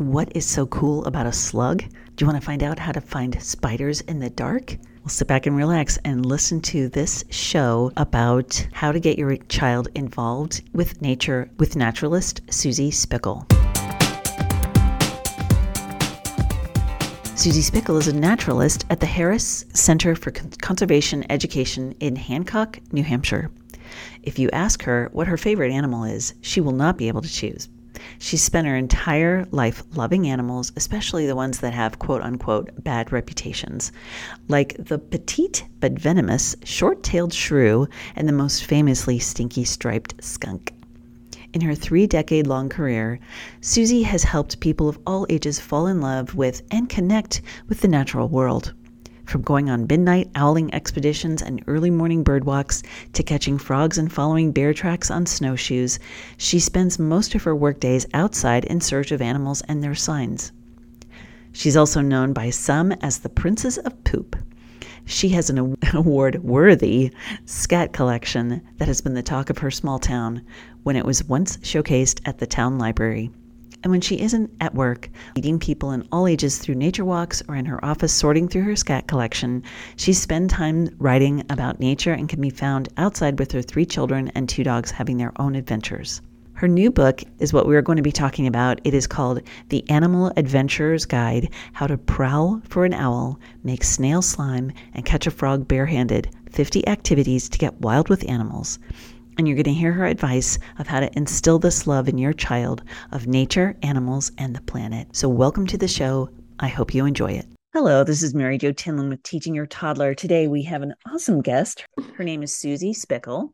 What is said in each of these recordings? What is so cool about a slug? Do you want to find out how to find spiders in the dark? Well, sit back and relax and listen to this show about how to get your child involved with nature with naturalist Susie Spickle. Susie Spickle is a naturalist at the Harris Center for Conservation Education in Hancock, New Hampshire. If you ask her what her favorite animal is, she will not be able to choose. She spent her entire life loving animals, especially the ones that have quote-unquote bad reputations, like the petite but venomous short-tailed shrew and the most famously stinky striped skunk. In her 3-decade-long career, Susie has helped people of all ages fall in love with and connect with the natural world. From going on midnight owling expeditions and early morning bird walks to catching frogs and following bear tracks on snowshoes, she spends most of her workdays outside in search of animals and their signs. She's also known by some as the Princess of Poop. She has an award-worthy scat collection that has been the talk of her small town when it was once showcased at the town library. And when she isn't at work, leading people in all ages through nature walks or in her office sorting through her scat collection, she spends time writing about nature and can be found outside with her 3 children and 2 dogs having their own adventures. Her new book is what we're going to be talking about. It is called The Animal Adventurer's Guide, How to Prowl for an Owl, Make Snail Slime, and Catch a Frog Barehanded, 50 Activities to Get Wild with Animals. And you're going to hear her advice of how to instill this love in your child of nature, animals, and the planet. So welcome to the show. I hope you enjoy it. Hello, this is Mary Jo Tinlan with Teaching Your Toddler. Today we have an awesome guest. Her name is Susie Spickle.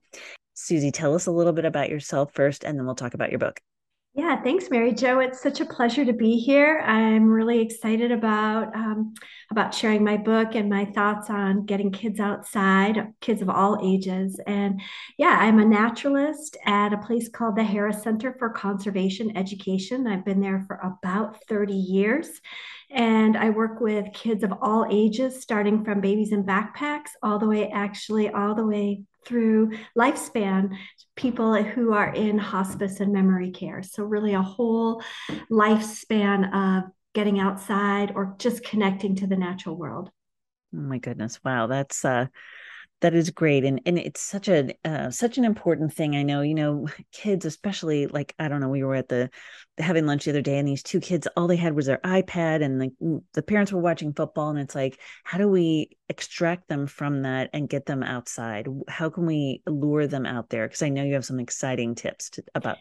Susie, tell us a little bit about yourself first, and then we'll talk about your book. Yeah, thanks, Mary Jo. It's such a pleasure to be here. I'm really excited about sharing my book and my thoughts on getting kids outside, kids of all ages. And yeah, I'm a naturalist at a place called the Harris Center for Conservation Education. I've been there for about 30 years. And I work with kids of all ages, starting from babies in backpacks all the way through lifespan, people who are in hospice and memory care. So really a whole lifespan of getting outside or just connecting to the natural world. Oh my goodness. Wow. That's that is great. And it's such a, such an important thing. I know, kids, especially we were at having lunch the other day and these 2 kids, all they had was their iPad and the parents were watching football. And it's like, how do we extract them from that and get them outside? How can we lure them out there? Cause I know you have some exciting tips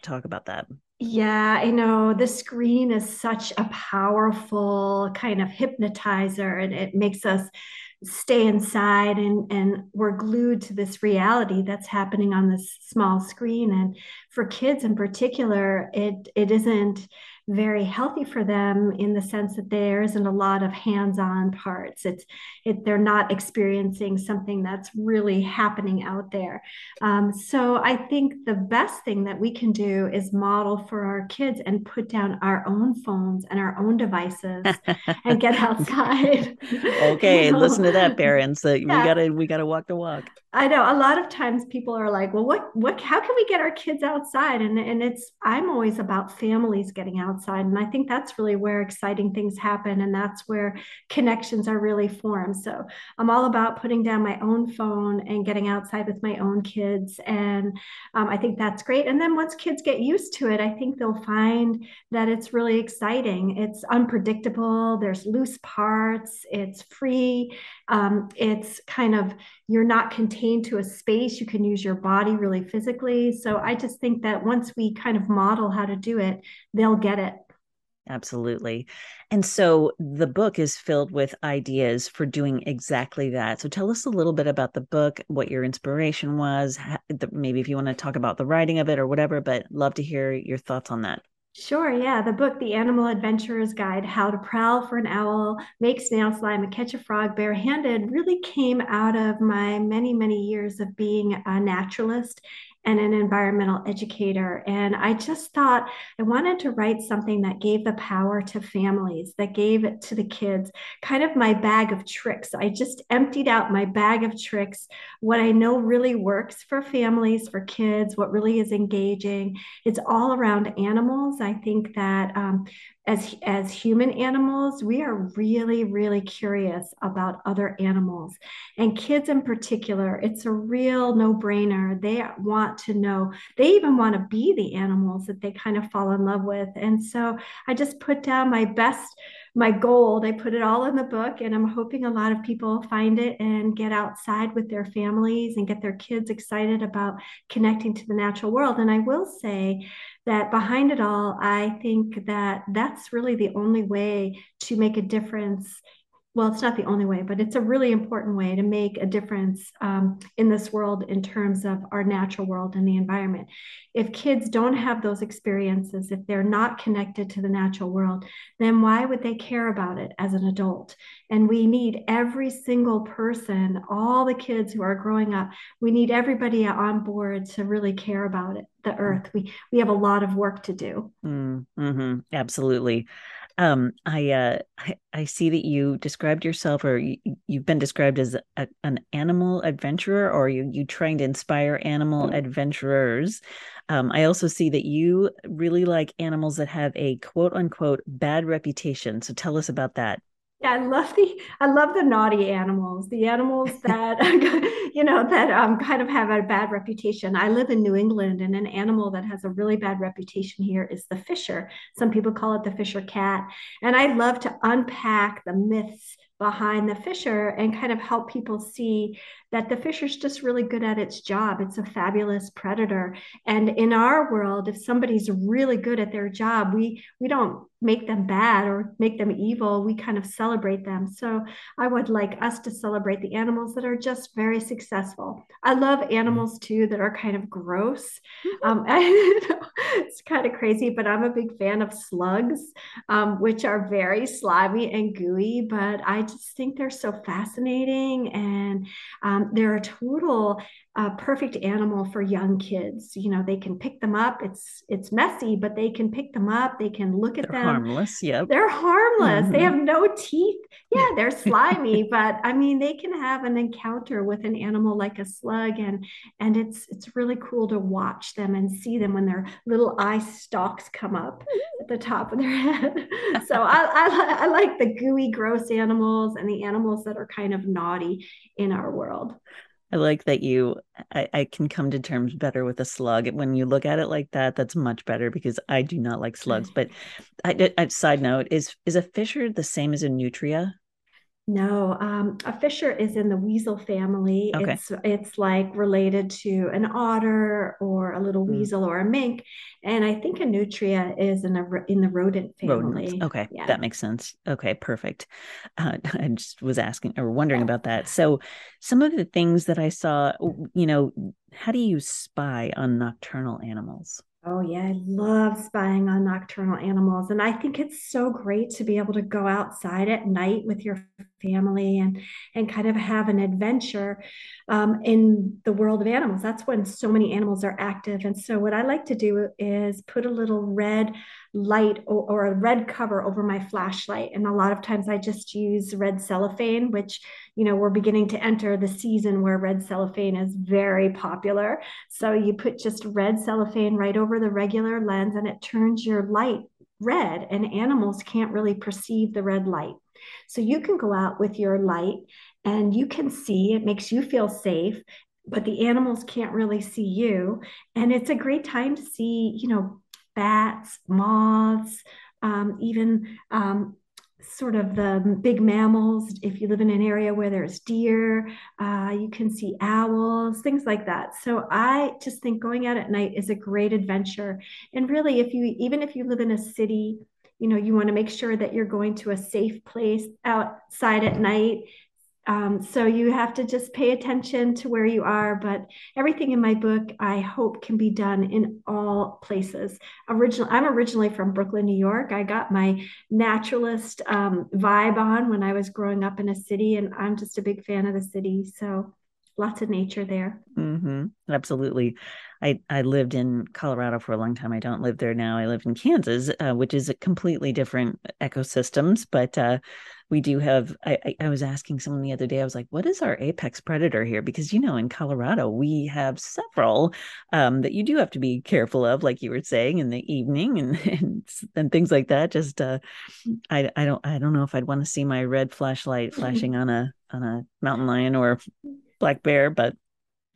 talk about that. Yeah, I know the screen is such a powerful kind of hypnotizer, and it makes us stay inside and we're glued to this reality that's happening on this small screen. And for kids in particular, it isn't very healthy for them in the sense that there isn't a lot of hands-on parts. They're not experiencing something that's really happening out there. So I think the best thing that we can do is model for our kids and put down our own phones and our own devices and get outside. Okay, listen to that, parents. We gotta walk the walk. I know a lot of times people are like, well, how can we get our kids outside? And I'm always about families getting outside. And I think that's really where exciting things happen. And that's where connections are really formed. So I'm all about putting down my own phone and getting outside with my own kids. And I think that's great. And then once kids get used to it, I think they'll find that it's really exciting. It's unpredictable. There's loose parts. It's free. It's kind of, you're not contained to a space. You can use your body really physically. So I just think that once we kind of model how to do it, they'll get it. Absolutely. And so the book is filled with ideas for doing exactly that. So tell us a little bit about the book, what your inspiration was, maybe if you want to talk about the writing of it or whatever, but love to hear your thoughts on that. Sure. Yeah. The book, The Animal Adventurer's Guide, How to Prowl for an Owl, Make Snail Slime, and Catch a Frog Barehanded, really came out of my many, many years of being a naturalist and an environmental educator. And I just thought I wanted to write something that gave the power to families, that gave it to the kids, kind of my bag of tricks. I just emptied out my bag of tricks, what I know really works for families, for kids, what really is engaging. It's all around animals. I think that as human animals, we are really, really curious about other animals, and kids in particular. It's a real no-brainer. They want to know, they even want to be the animals that they kind of fall in love with. And so I just put down my best, my gold. I put it all in the book, and I'm hoping a lot of people find it and get outside with their families and get their kids excited about connecting to the natural world. And I will say that behind it all, I think that that's really the only way to make a difference. Well, it's not the only way, but it's a really important way to make a difference in this world in terms of our natural world and the environment. If kids don't have those experiences, if they're not connected to the natural world, then why would they care about it as an adult? And we need every single person, all the kids who are growing up, we need everybody on board to really care about it, the earth. We have a lot of work to do. Mm-hmm. Absolutely. I see that you described yourself, or you've been described as an animal adventurer, or you trying to inspire animal adventurers. I also see that you really like animals that have a quote unquote bad reputation. So tell us about that. Yeah, I love the naughty animals, the animals that, that kind of have a bad reputation. I live in New England, and an animal that has a really bad reputation here is the fisher. Some people call it the fisher cat. And I love to unpack the myths behind the fisher and kind of help people see that the fisher's just really good at its job. It's a fabulous predator. And in our world, if somebody's really good at their job, we don't make them bad or make them evil. We kind of celebrate them. So I would like us to celebrate the animals that are just very successful. I love animals too that are kind of gross. It's kind of crazy, but I'm a big fan of slugs, which are very slimy and gooey, but I just think they're so fascinating, and they're a total perfect animal for young kids. You know, they can pick them up. It's messy, but they can pick them up. They can look at them. They're harmless. Yeah. They're harmless. Mm-hmm. They have no teeth. Yeah, they're slimy, but I mean, they can have an encounter with an animal like a slug, and it's really cool to watch them and see them when their little eye stalks come up at the top of their head. So I like the gooey, gross animals and the animals that are kind of naughty in our world. I like that I can come to terms better with a slug. When you look at it like that, that's much better, because I do not like slugs. But side note, is a fisher the same as a nutria? No, a fisher is in the weasel family. Okay. It's like related to an otter or a little weasel or a mink. And I think a nutria is in the rodent family. Rodents. Okay. Yeah. That makes sense. Okay. Perfect. I just was asking or wondering about that. So some of the things that I saw, how do you spy on nocturnal animals? Oh yeah, I love spying on nocturnal animals. And I think it's so great to be able to go outside at night with your family and kind of have an adventure in the world of animals. That's when so many animals are active. And so what I like to do is put a little red light or a red cover over my flashlight. And a lot of times I just use red cellophane, which, we're beginning to enter the season where red cellophane is very popular. So you put just red cellophane right over the regular lens, and it turns your light red, and animals can't really perceive the red light. So you can go out with your light and you can see, it makes you feel safe, but the animals can't really see you. And it's a great time to see, bats, moths, even sort of the big mammals. If you live in an area where there's deer, you can see owls, things like that. So I just think going out at night is a great adventure. And really, even if you live in a city, you want to make sure that you're going to a safe place outside at night. So you have to just pay attention to where you are, but everything in my book, I hope, can be done in all places. I'm originally from Brooklyn, New York. I got my naturalist vibe on when I was growing up in a city, and I'm just a big fan of the city. So lots of nature there. Mm-hmm. Absolutely. I lived in Colorado for a long time. I don't live there now. I live in Kansas, which is a completely different ecosystems. But we do have, I was asking someone the other day, I was like, what is our apex predator here? Because, you know, in Colorado, we have several that you do have to be careful of, like you were saying, in the evening and things like that. Just, I don't know if I'd want to see my red flashlight flashing on a mountain lion or black bear, but.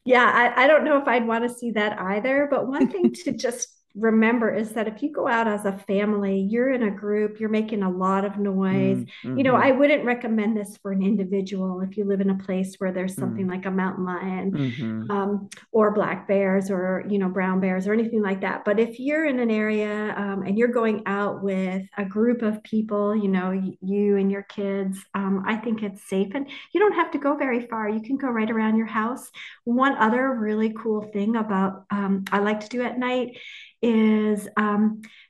Yeah, I don't know if I'd want to see that either. But one thing to just remember is that if you go out as a family, you're in a group, you're making a lot of noise. Mm-hmm. You know, I wouldn't recommend this for an individual if you live in a place where there's something like a mountain lion or black bears or, you know, brown bears or anything like that. But if you're in an area and you're going out with a group of people, you know, you and your kids, I think it's safe. And you don't have to go very far. You can go right around your house. One other really cool thing about I like to do at night is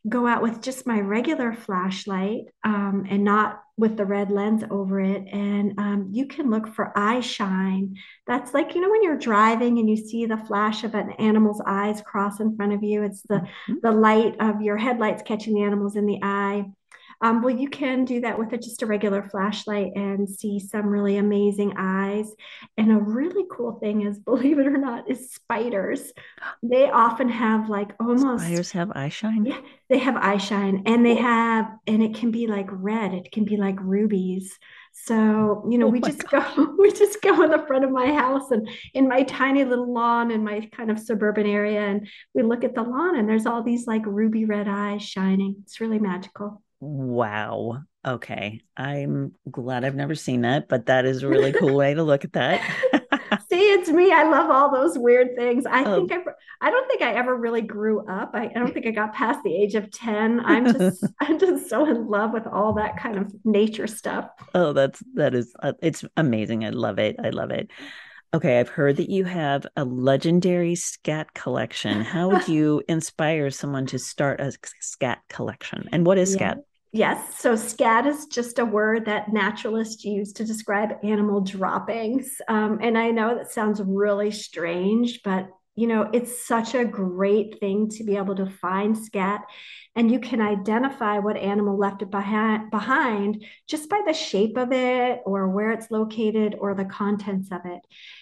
go out with just my regular flashlight and not with the red lens over it. And you can look for eye shine. That's like, you know, when you're driving and you see the flash of an animal's eyes cross in front of you, it's the light of your headlights catching the animals in the eye. Well, you can do that with just a regular flashlight and see some really amazing eyes. And a really cool thing is, believe it or not, is spiders. They often have like almost... Spiders have eye shine? Yeah, they have eye shine. And they have, and it can be like red. It can be like rubies. So, you know, we just go in the front of my house and in my tiny little lawn in my kind of suburban area. And we look at the lawn and there's all these like ruby red eyes shining. It's really magical. Wow. Okay. I'm glad I've never seen that, but that is a really cool way to look at that. See, it's me. I love all those weird things. I don't think I ever really grew up. I don't think I got past the age of 10. I'm just so in love with all that kind of nature stuff. Oh, that is it's amazing. I love it. Okay, I've heard that you have a legendary scat collection. How would you inspire someone to start a scat collection? And what is scat? Yes. So scat is just a word that naturalists use to describe animal droppings. And I know that sounds really strange, but you know, it's such a great thing to be able to find scat, and you can identify what animal left it behind just by the shape of it or where it's located or the contents of it.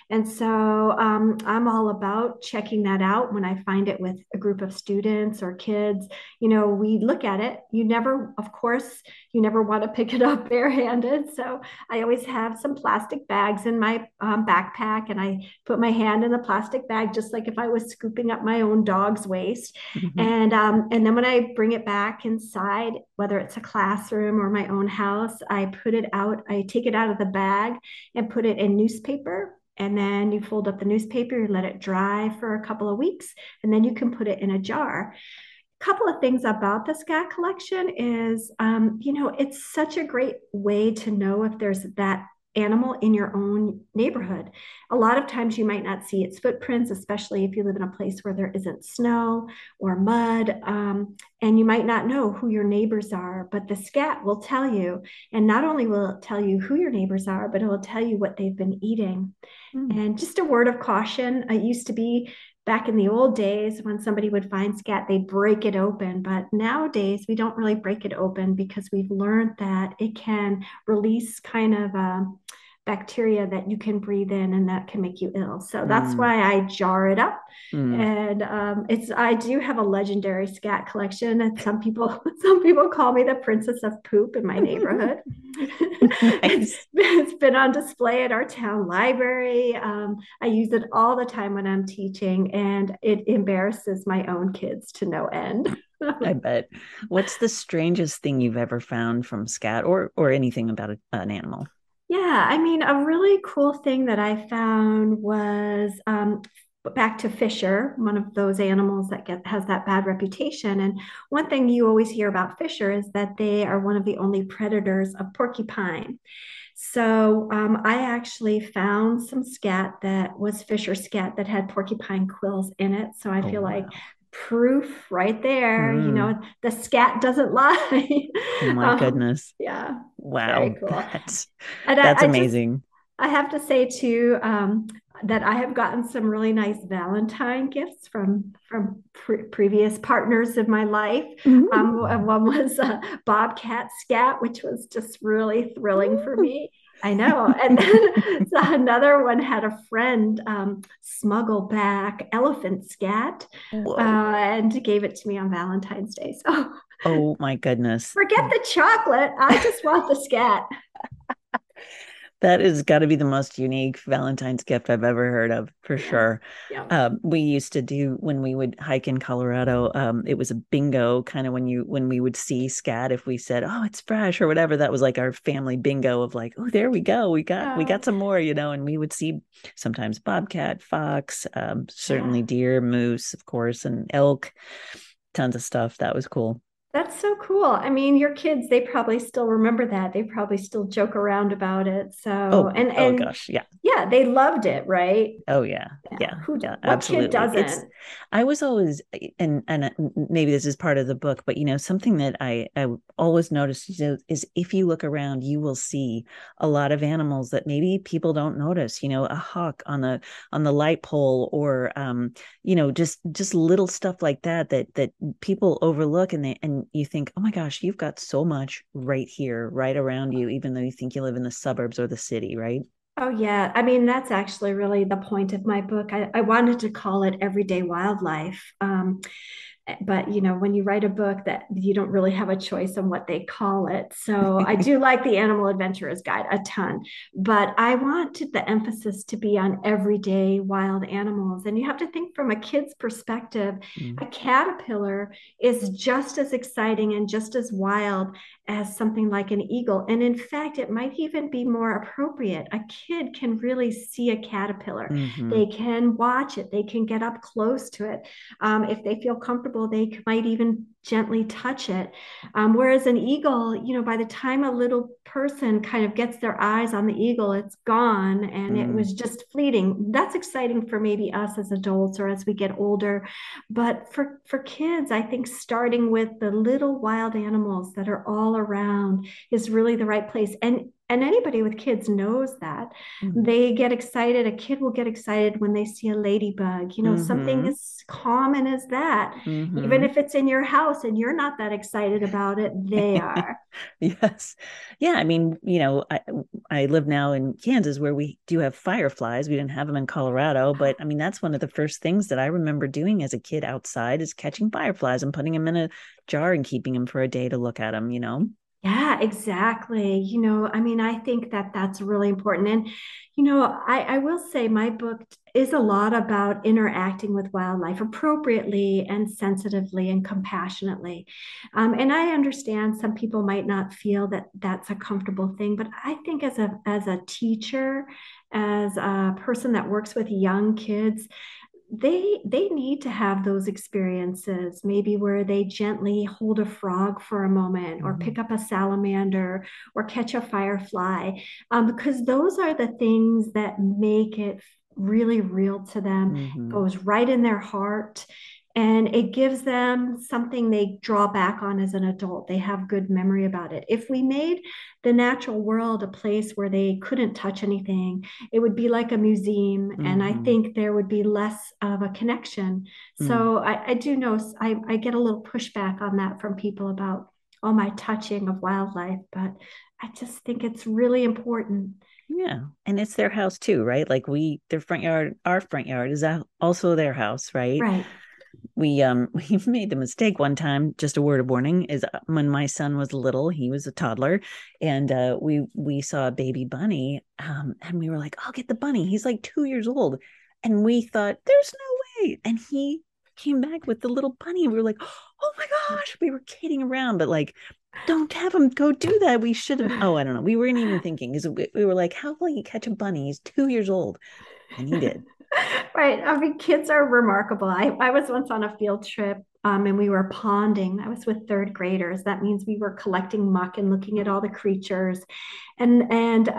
And so I'm all about checking that out when I find it with a group of students or kids. You know, we look at it. You never want to pick it up barehanded. So I always have some plastic bags in my backpack, and I put my hand in the plastic bag just like if I was scooping up my own dog's waste. Mm-hmm. And then when I bring it back inside, whether it's a classroom or my own house, I put it out, I take it out of the bag and put it in newspaper. And then you fold up the newspaper, you let it dry for a couple of weeks, and then you can put it in a jar. Couple of things about the scat collection is, you know, it's such a great way to know if there's that animal in your own neighborhood. A lot of times you might not see its footprints, especially if you live in a place where there isn't snow or mud, and you might not know who your neighbors are, but the scat will tell you. And not only will it tell you who your neighbors are, but it will tell you what they've been eating. Mm. And just a word of caution, it used to be back in the old days, when somebody would find scat, they'd break it open. But nowadays, we don't really break it open because we've learned that it can release kind of bacteria that you can breathe in and that can make you ill. So that's why I jar it up. Mm. And I do have a legendary scat collection. And some people call me the princess of poop in my neighborhood. It's been on display at our town library. I use it all the time when I'm teaching, and it embarrasses my own kids to no end. I bet. What's the strangest thing you've ever found from scat or anything about an animal? Yeah, I mean, a really cool thing that I found was back to Fisher, one of those animals that has that bad reputation. And one thing you always hear about Fisher is that they are one of the only predators of porcupine. So I actually found some scat that was Fisher scat that had porcupine quills in it. So I feel like proof right there. You know, the scat doesn't lie. Oh my goodness. Yeah. Wow. Very cool. That's amazing. I have to say too, that I have gotten some really nice Valentine gifts from previous partners of my life. Mm-hmm. One was a bobcat scat, which was just really thrilling for me. I know. And then so another one had a friend smuggle back elephant scat and gave it to me on Valentine's Day. So, oh my goodness. Forget the chocolate. I just want the scat. That has got to be the most unique Valentine's gift I've ever heard of, for sure. Yeah. We used to do, when we would hike in Colorado, it was a bingo kind of when we would see scat, if we said, oh, it's fresh or whatever, that was like our family bingo of like, oh, there we go. We got some more, you know, and we would see sometimes bobcat, fox, certainly deer, moose, of course, and elk, tons of stuff. That was cool. That's so cool. I mean, your kids, they probably still remember that. They probably still joke around about it. So, oh gosh. Yeah. Yeah. They loved it. Right. Oh yeah. Yeah. Who does? What kid doesn't? I was always, and maybe this is part of the book, but you know, something that I always noticed is if you look around, you will see a lot of animals that maybe people don't notice, you know, a hawk on the light pole or, you know, just little stuff like that people overlook and you think, oh my gosh, you've got so much right here, right around you, even though you think you live in the suburbs or the city, right? Oh, yeah. I mean, that's actually really the point of my book. I wanted to call it Everyday Wildlife. But, you know, when you write a book that you don't really have a choice on what they call it. So I do like The Animal Adventurer's Guide a ton, but I wanted the emphasis to be on everyday wild animals. And you have to think from a kid's perspective, a caterpillar is just as exciting and just as wild as something like an eagle. And in fact, it might even be more appropriate. A kid can really see a caterpillar. Mm-hmm. They can watch it. They can get up close to it. If they feel comfortable, they might even gently touch it. Whereas an eagle, you know, by the time a little person kind of gets their eyes on the eagle, it's gone and it was just fleeting. That's exciting for maybe us as adults or as we get older. But for kids, I think starting with the little wild animals that are all around is really the right place. And anybody with kids knows that. Mm-hmm. They get excited. A kid will get excited when they see a ladybug, you know, something as common as that. Mm-hmm. Even if it's in your house and you're not that excited about it, they are. Yes. Yeah. I mean, you know, I live now in Kansas where we do have fireflies. We didn't have them in Colorado, but I mean, that's one of the first things that I remember doing as a kid outside is catching fireflies and putting them in a jar and keeping them for a day to look at them, you know? Yeah, exactly. You know, I mean, I think that that's really important. And, you know, I will say my book is a lot about interacting with wildlife appropriately and sensitively and compassionately. And I understand some people might not feel that that's a comfortable thing, but I think as a teacher, as a person that works with young kids, they need to have those experiences, maybe where they gently hold a frog for a moment or pick up a salamander or catch a firefly, because those are the things that make it really real to them. It goes right in their heart. And it gives them something they draw back on as an adult. They have good memory about it. If we made the natural world a place where they couldn't touch anything, it would be like a museum. Mm-hmm. And I think there would be less of a connection. Mm-hmm. So I do know I get a little pushback on that from people about all my touching of wildlife, but I just think it's really important. Yeah. And it's their house too, right? Like our front yard is also their house, right? Right. We made the mistake one time, just a word of warning, is when my son was little, he was a toddler, and we saw a baby bunny, and we were like, I'll get the bunny. He's like 2 years old. And we thought, there's no way. And he came back with the little bunny. We were like, oh my gosh, we were kidding around, but like, don't have him go do that. We should have. Oh, I don't know. We weren't even thinking because we were like, how will you catch a bunny? He's 2 years old. And he did. Right. I mean, kids are remarkable. I was once on a field trip and we were ponding. I was with third graders. That means we were collecting muck and looking at all the creatures. And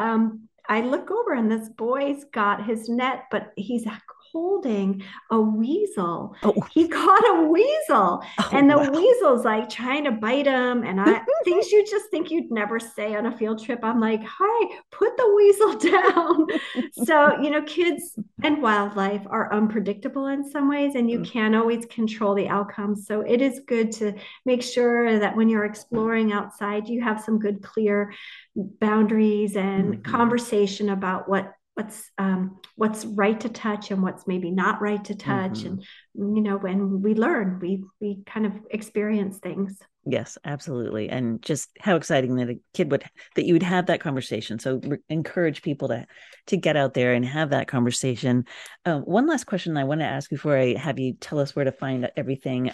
I look over and this boy's got his net, but he's holding a weasel. Oh. He caught a weasel, and the weasel's like trying to bite him. And I things you just think you'd never say on a field trip. I'm like, hi, put the weasel down. So, you know, kids and wildlife are unpredictable in some ways, and you can't always control the outcomes. So it is good to make sure that when you're exploring outside, you have some good, clear boundaries and conversation about what's right to touch and what's maybe not right to touch. And, you know, when we learn, we kind of experience things. Yes, absolutely. And just how exciting that a kid would, that you would have that conversation. So encourage people to get out there and have that conversation. One last question I want to ask before I have you tell us where to find everything.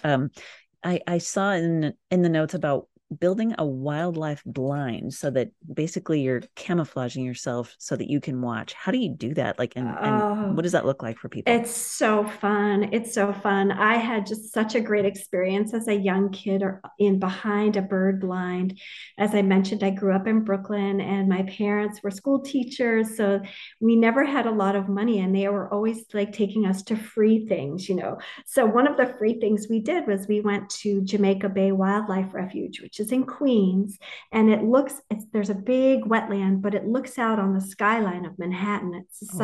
I saw in the notes about building a wildlife blind, so that basically you're camouflaging yourself so that you can watch. How do you do that? Like, and what does that look like for people? It's so fun. It's so fun. I had just such a great experience as a young kid or in behind a bird blind. As I mentioned, I grew up in Brooklyn and my parents were school teachers. So we never had a lot of money and they were always like taking us to free things, you know? So one of the free things we did was we went to Jamaica Bay Wildlife Refuge, which is in Queens. And it looks, there's a big wetland, but it looks out on the skyline of Manhattan. It's just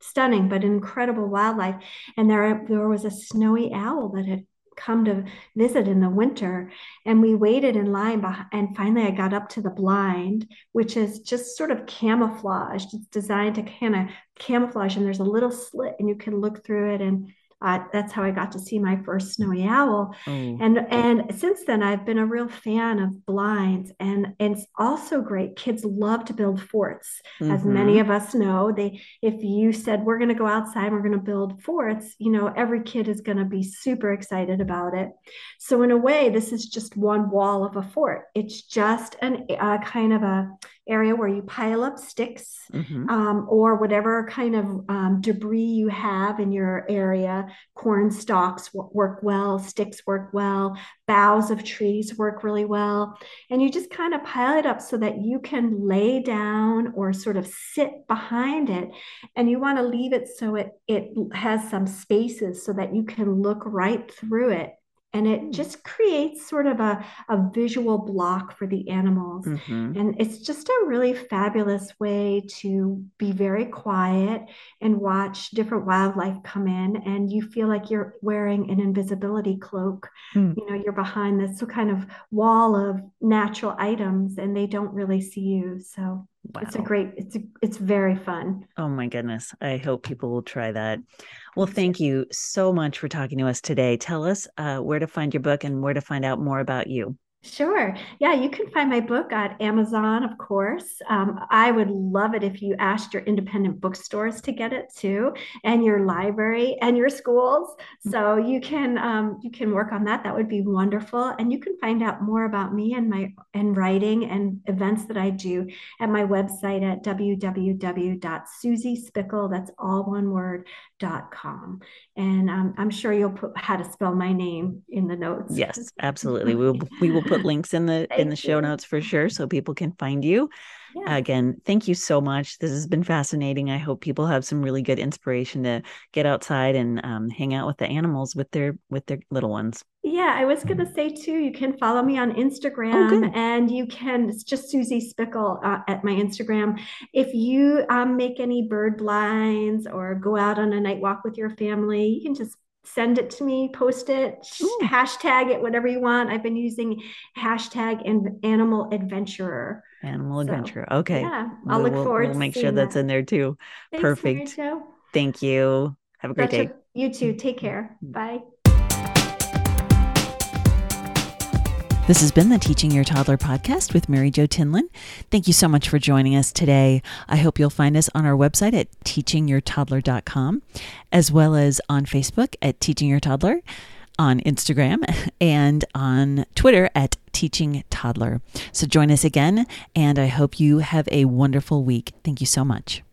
stunning, but incredible wildlife. And there was a snowy owl that had come to visit in the winter. And we waited in line behind, and finally I got up to the blind, which is just sort of camouflaged. It's designed to kind of camouflage. And there's a little slit and you can look through it. And that's how I got to see my first snowy owl. And since then, I've been a real fan of blinds. And it's also great. Kids love to build forts. As many of us know, if you said, we're going to go outside, we're going to build forts, you know, every kid is going to be super excited about it. So in a way, this is just one wall of a fort. It's just a kind of a area where you pile up sticks or whatever kind of debris you have in your area. Corn stalks work well, sticks work well, boughs of trees work really well. And you just kind of pile it up so that you can lay down or sort of sit behind it. And you want to leave it so it has some spaces so that you can look right through it. And it just creates sort of a visual block for the animals. And it's just a really fabulous way to be very quiet and watch different wildlife come in. And you feel like you're wearing an invisibility cloak. You know, you're behind this kind of wall of natural items and they don't really see you. So it's very fun. Oh my goodness. I hope people will try that. Well, thank you so much for talking to us today. Tell us where to find your book and where to find out more about you. Sure. Yeah, you can find my book on Amazon, of course. I would love it if you asked your independent bookstores to get it too, and your library and your schools. So you can work on that. That would be wonderful. And you can find out more about me and my writing and events that I do at my website at www.susiespickle, that's all one word, .com. And I'm sure you'll put how to spell my name in the notes. Yes, absolutely. We will put links in the show notes for sure, so people can find you. Yeah. Again, thank you so much. This has been fascinating. I hope people have some really good inspiration to get outside and hang out with the animals with their little ones. Yeah, I was going to say too, you can follow me on Instagram and you can, it's just Susie Spickle at my Instagram. If you make any bird blinds or go out on a night walk with your family, you can just send it to me, post it, hashtag it, whatever you want. I've been using hashtag Animal Adventurer. Okay. Yeah, I'll look forward to make sure that's in there too. Thanks, perfect. Mary Jo. Thank you. Have a great day. You too. Take care. Bye. This has been the Teaching Your Toddler podcast with Mary Jo Tinlan. Thank you so much for joining us today. I hope you'll find us on our website at teachingyourtoddler.com, as well as on Facebook at Teaching Your Toddler, on Instagram, and on Twitter at Teaching Toddler. So join us again, and I hope you have a wonderful week. Thank you so much.